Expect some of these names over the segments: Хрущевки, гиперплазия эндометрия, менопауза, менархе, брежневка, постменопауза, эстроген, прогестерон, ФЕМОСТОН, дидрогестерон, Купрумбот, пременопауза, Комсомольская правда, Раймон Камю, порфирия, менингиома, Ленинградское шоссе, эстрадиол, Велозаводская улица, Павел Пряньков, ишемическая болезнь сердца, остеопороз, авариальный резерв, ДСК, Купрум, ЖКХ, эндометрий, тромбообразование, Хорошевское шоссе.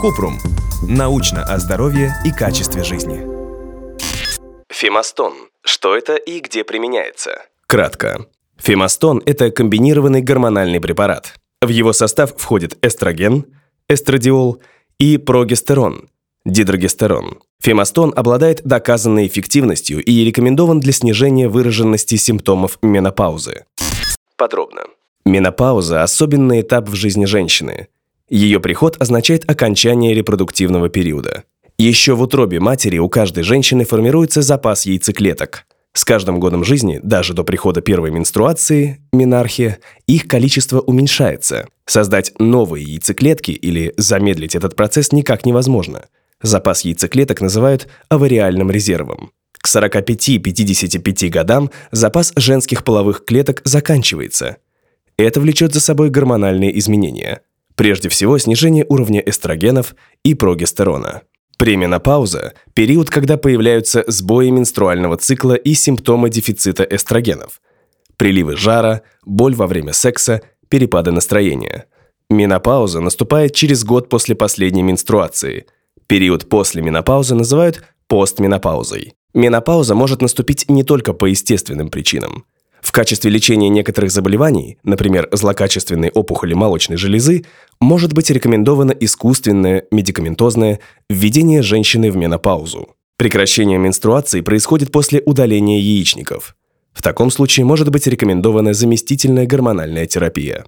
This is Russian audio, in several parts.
Купрум. Научно о здоровье и качестве жизни. Фемостон. Что это и где применяется? Кратко. Фемостон – это комбинированный гормональный препарат. В его состав входит эстроген, эстрадиол и прогестерон, дидрогестерон. Фемостон обладает доказанной эффективностью и рекомендован для снижения выраженности симптомов менопаузы. Подробно. Менопауза – особенный этап в жизни женщины. Ее приход означает окончание репродуктивного периода. Еще в утробе матери у каждой женщины формируется запас яйцеклеток. С каждым годом жизни, даже до прихода первой менструации, менархе, их количество уменьшается. Создать новые яйцеклетки или замедлить этот процесс никак невозможно. Запас яйцеклеток называют авариальным резервом. К 45-55 годам запас женских половых клеток заканчивается. Это влечет за собой гормональные изменения. Прежде всего, снижение уровня эстрогенов и прогестерона. Пременопауза – период, когда появляются сбои менструального цикла и симптомы дефицита эстрогенов. Приливы жара, боль во время секса, перепады настроения. Менопауза наступает через год после последней менструации. Период после менопаузы называют постменопаузой. Менопауза может наступить не только по естественным причинам. В качестве лечения некоторых заболеваний, например, злокачественной опухоли молочной железы, может быть рекомендовано искусственное, медикаментозное введение женщины в менопаузу. Прекращение менструации происходит после удаления яичников. В таком случае может быть рекомендована заместительная гормональная терапия.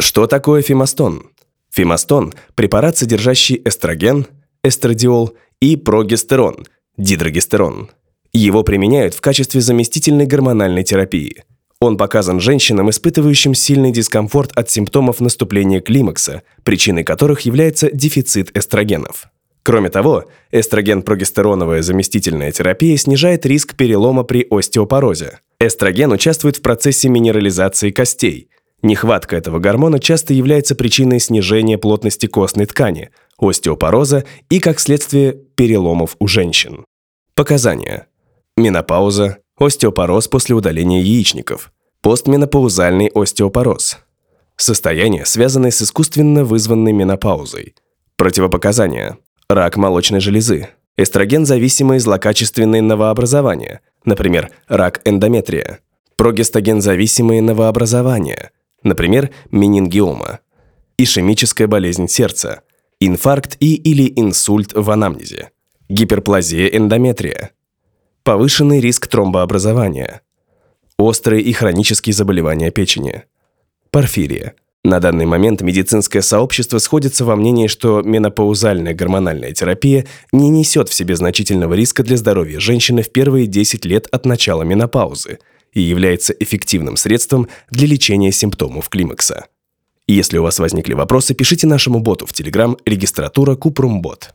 Что такое фемостон? Фемостон – препарат, содержащий эстроген, эстрадиол и прогестерон, дидрогестерон. Его применяют в качестве заместительной гормональной терапии. Он показан женщинам, испытывающим сильный дискомфорт от симптомов наступления климакса, причиной которых является дефицит эстрогенов. Кроме того, эстроген-прогестероновая заместительная терапия снижает риск перелома при остеопорозе. Эстроген участвует в процессе минерализации костей. Нехватка этого гормона часто является причиной снижения плотности костной ткани, остеопороза и, как следствие, переломов у женщин. Показания. Менопауза, остеопороз после удаления яичников, постменопаузальный остеопороз. Состояние, связанное с искусственно вызванной менопаузой. Противопоказания. Рак молочной железы, эстроген-зависимые злокачественные новообразования, например, рак эндометрия, прогестоген-зависимые новообразования, например, менингиома, ишемическая болезнь сердца, инфаркт и или инсульт в анамнезе, гиперплазия эндометрия, повышенный риск тромбообразования, острые и хронические заболевания печени, порфирия. На данный момент медицинское сообщество сходится во мнении, что менопаузальная гормональная терапия не несет в себе значительного риска для здоровья женщины в первые 10 лет от начала менопаузы и является эффективным средством для лечения симптомов климакса. Если у вас возникли вопросы, пишите нашему боту в Telegram регистратура Купрумбот.